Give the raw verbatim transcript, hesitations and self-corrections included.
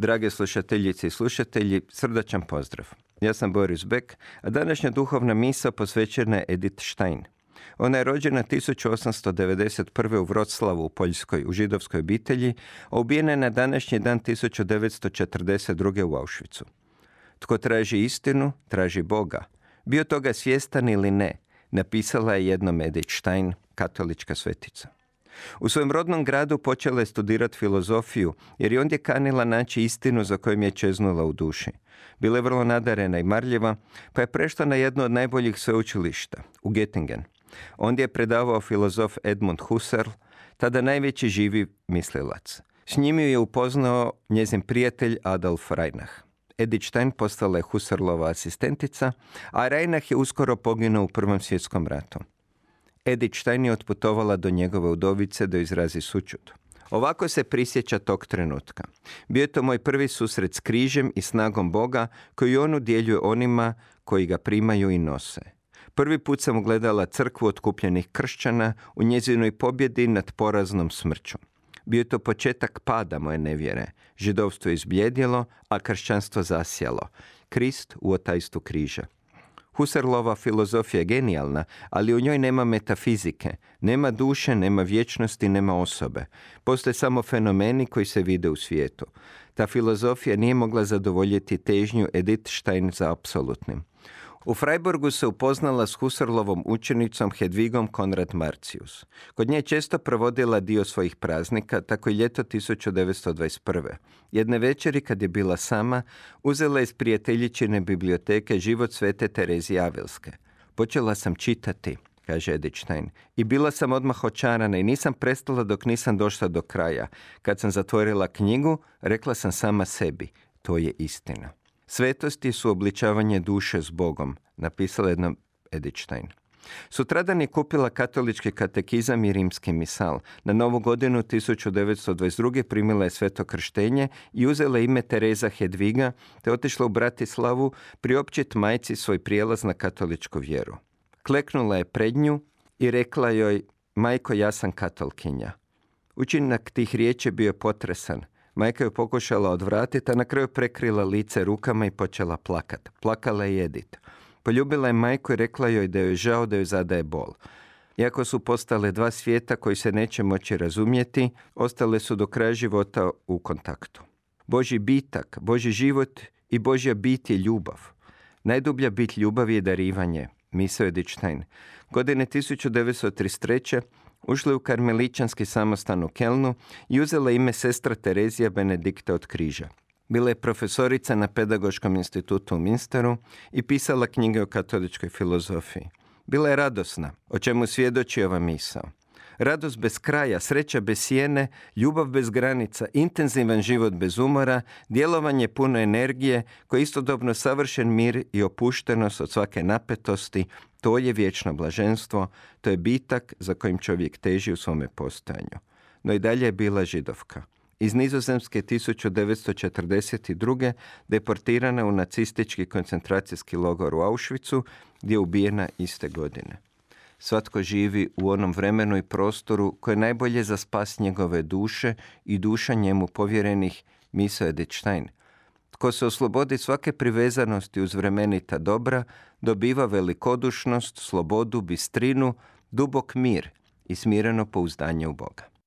Drage slušateljice i slušatelji, srdačan pozdrav. Ja sam Boris Bek, a današnja duhovna misao posvećena je Edith Stein. Ona je rođena tisuću osamsto devedeset prve. u Vroclavu u Poljskoj, u židovskoj obitelji, a ubijena je na današnji dan tisuću devetsto četrdeset druge. u Auschwitzu. Tko traži istinu, traži Boga. Bio toga svjestan ili ne, napisala je jednom Edith Stein, katolička svetica. U svojem rodnom gradu počela je studirati filozofiju, jer je ondje kanila naći istinu za kojom je čeznula u duši. Bila je vrlo nadarena i marljiva, pa je prešla na jedno od najboljih sveučilišta, u Göttingen. Ondje je predavao filozof Edmund Husserl, tada najveći živi mislilac. S njim ju je upoznao njezin prijatelj Adolf Reinach. Edith Stein postala je Husserlova asistentica, a Reinach je uskoro poginuo u Prvom svjetskom ratu. Edith Stein je otputovala do njegove udovice da izrazi sućut. Ovako se prisjeća tog trenutka. Bio je to moj prvi susret s križem i snagom Boga koju on udjeljuje onima koji ga primaju i nose. Prvi put sam ugledala crkvu otkupljenih kršćana u njezinoj pobjedi nad poraznom smrću. Bio je to početak pada moje nevjere. Židovstvo je izbljedjelo, a kršćanstvo zasjalo. Krist u otajstvu križa. Husserlova filozofija je genijalna, ali u njoj nema metafizike, nema duše, nema vječnosti, nema osobe. Postoje samo fenomeni koji se vide u svijetu. Ta filozofija nije mogla zadovoljiti težnju Edith Stein za apsolutnim. U Freiburgu se upoznala s Husserlovom učenicom Hedvigom Konrad Marcius. Kod nje je često provodila dio svojih praznika, tako i ljeto tisuću devetsto dvadeset prve. Jedne večeri, kad je bila sama, uzela iz prijateljičine biblioteke Život svete Terezije Avilske. Počela sam čitati, kaže Edith Stein, i bila sam odmah očarana i nisam prestala dok nisam došla do kraja. Kad sam zatvorila knjigu, rekla sam sama sebi, to je istina. Svetosti su obličavanje duše s Bogom, napisala jednom Edith Stein. Sutradan je kupila katolički katekizam i rimski misal. Na novu godinu tisuću devetsto dvadeset druge. primila je sveto krštenje i uzela ime Tereza Hedviga te otišla u Bratislavu priopćiti majci svoj prijelaz na katoličku vjeru. Kleknula je pred nju i rekla joj, majko, ja sam katolkinja. Učinak tih riječi bio je potresan. Majka je pokušala odvratiti, a na kraju prekrila lice rukama i počela plakat. Plakala je Edith. Poljubila je majku i rekla joj da joj je žao da joj zadaje bol. Iako su postale dva svijeta koji se neće moći razumjeti, ostale su do kraja života u kontaktu. Božji bitak, Božji život i Božja bit je ljubav. Najdublja bit ljubavi je darivanje, misao Edith Stein. Godine tisuću devetsto trideset treće. ušla je u karmeličanski samostan u Kelnu i uzela ime sestra Terezija Benedikta od Križa. Bila je profesorica na Pedagoškom institutu u Minsteru i pisala knjige o katoličkoj filozofiji. Bila je radosna, o čemu svjedoči ova misao. Radost bez kraja, sreća bez sjene, ljubav bez granica, intenzivan život bez umora, djelovanje puno energije, koji je istodobno savršen mir i opuštenost od svake napetosti, to je vječno blaženstvo, to je bitak za kojim čovjek teži u svome postojanju. No i dalje je bila židovka. Iz Nizozemske tisuću devetsto četrdeset druge. deportirana u nacistički koncentracijski logor u Auschwitzu, gdje je ubijena iste godine. Svatko živi u onom vremenu i prostoru koje je najbolje za spas njegove duše i duša njemu povjerenih, misao Edith Stein. Tko se oslobodi svake privezanosti uz vremenita dobra, dobiva velikodušnost, slobodu, bistrinu, dubok mir i smireno pouzdanje u Boga.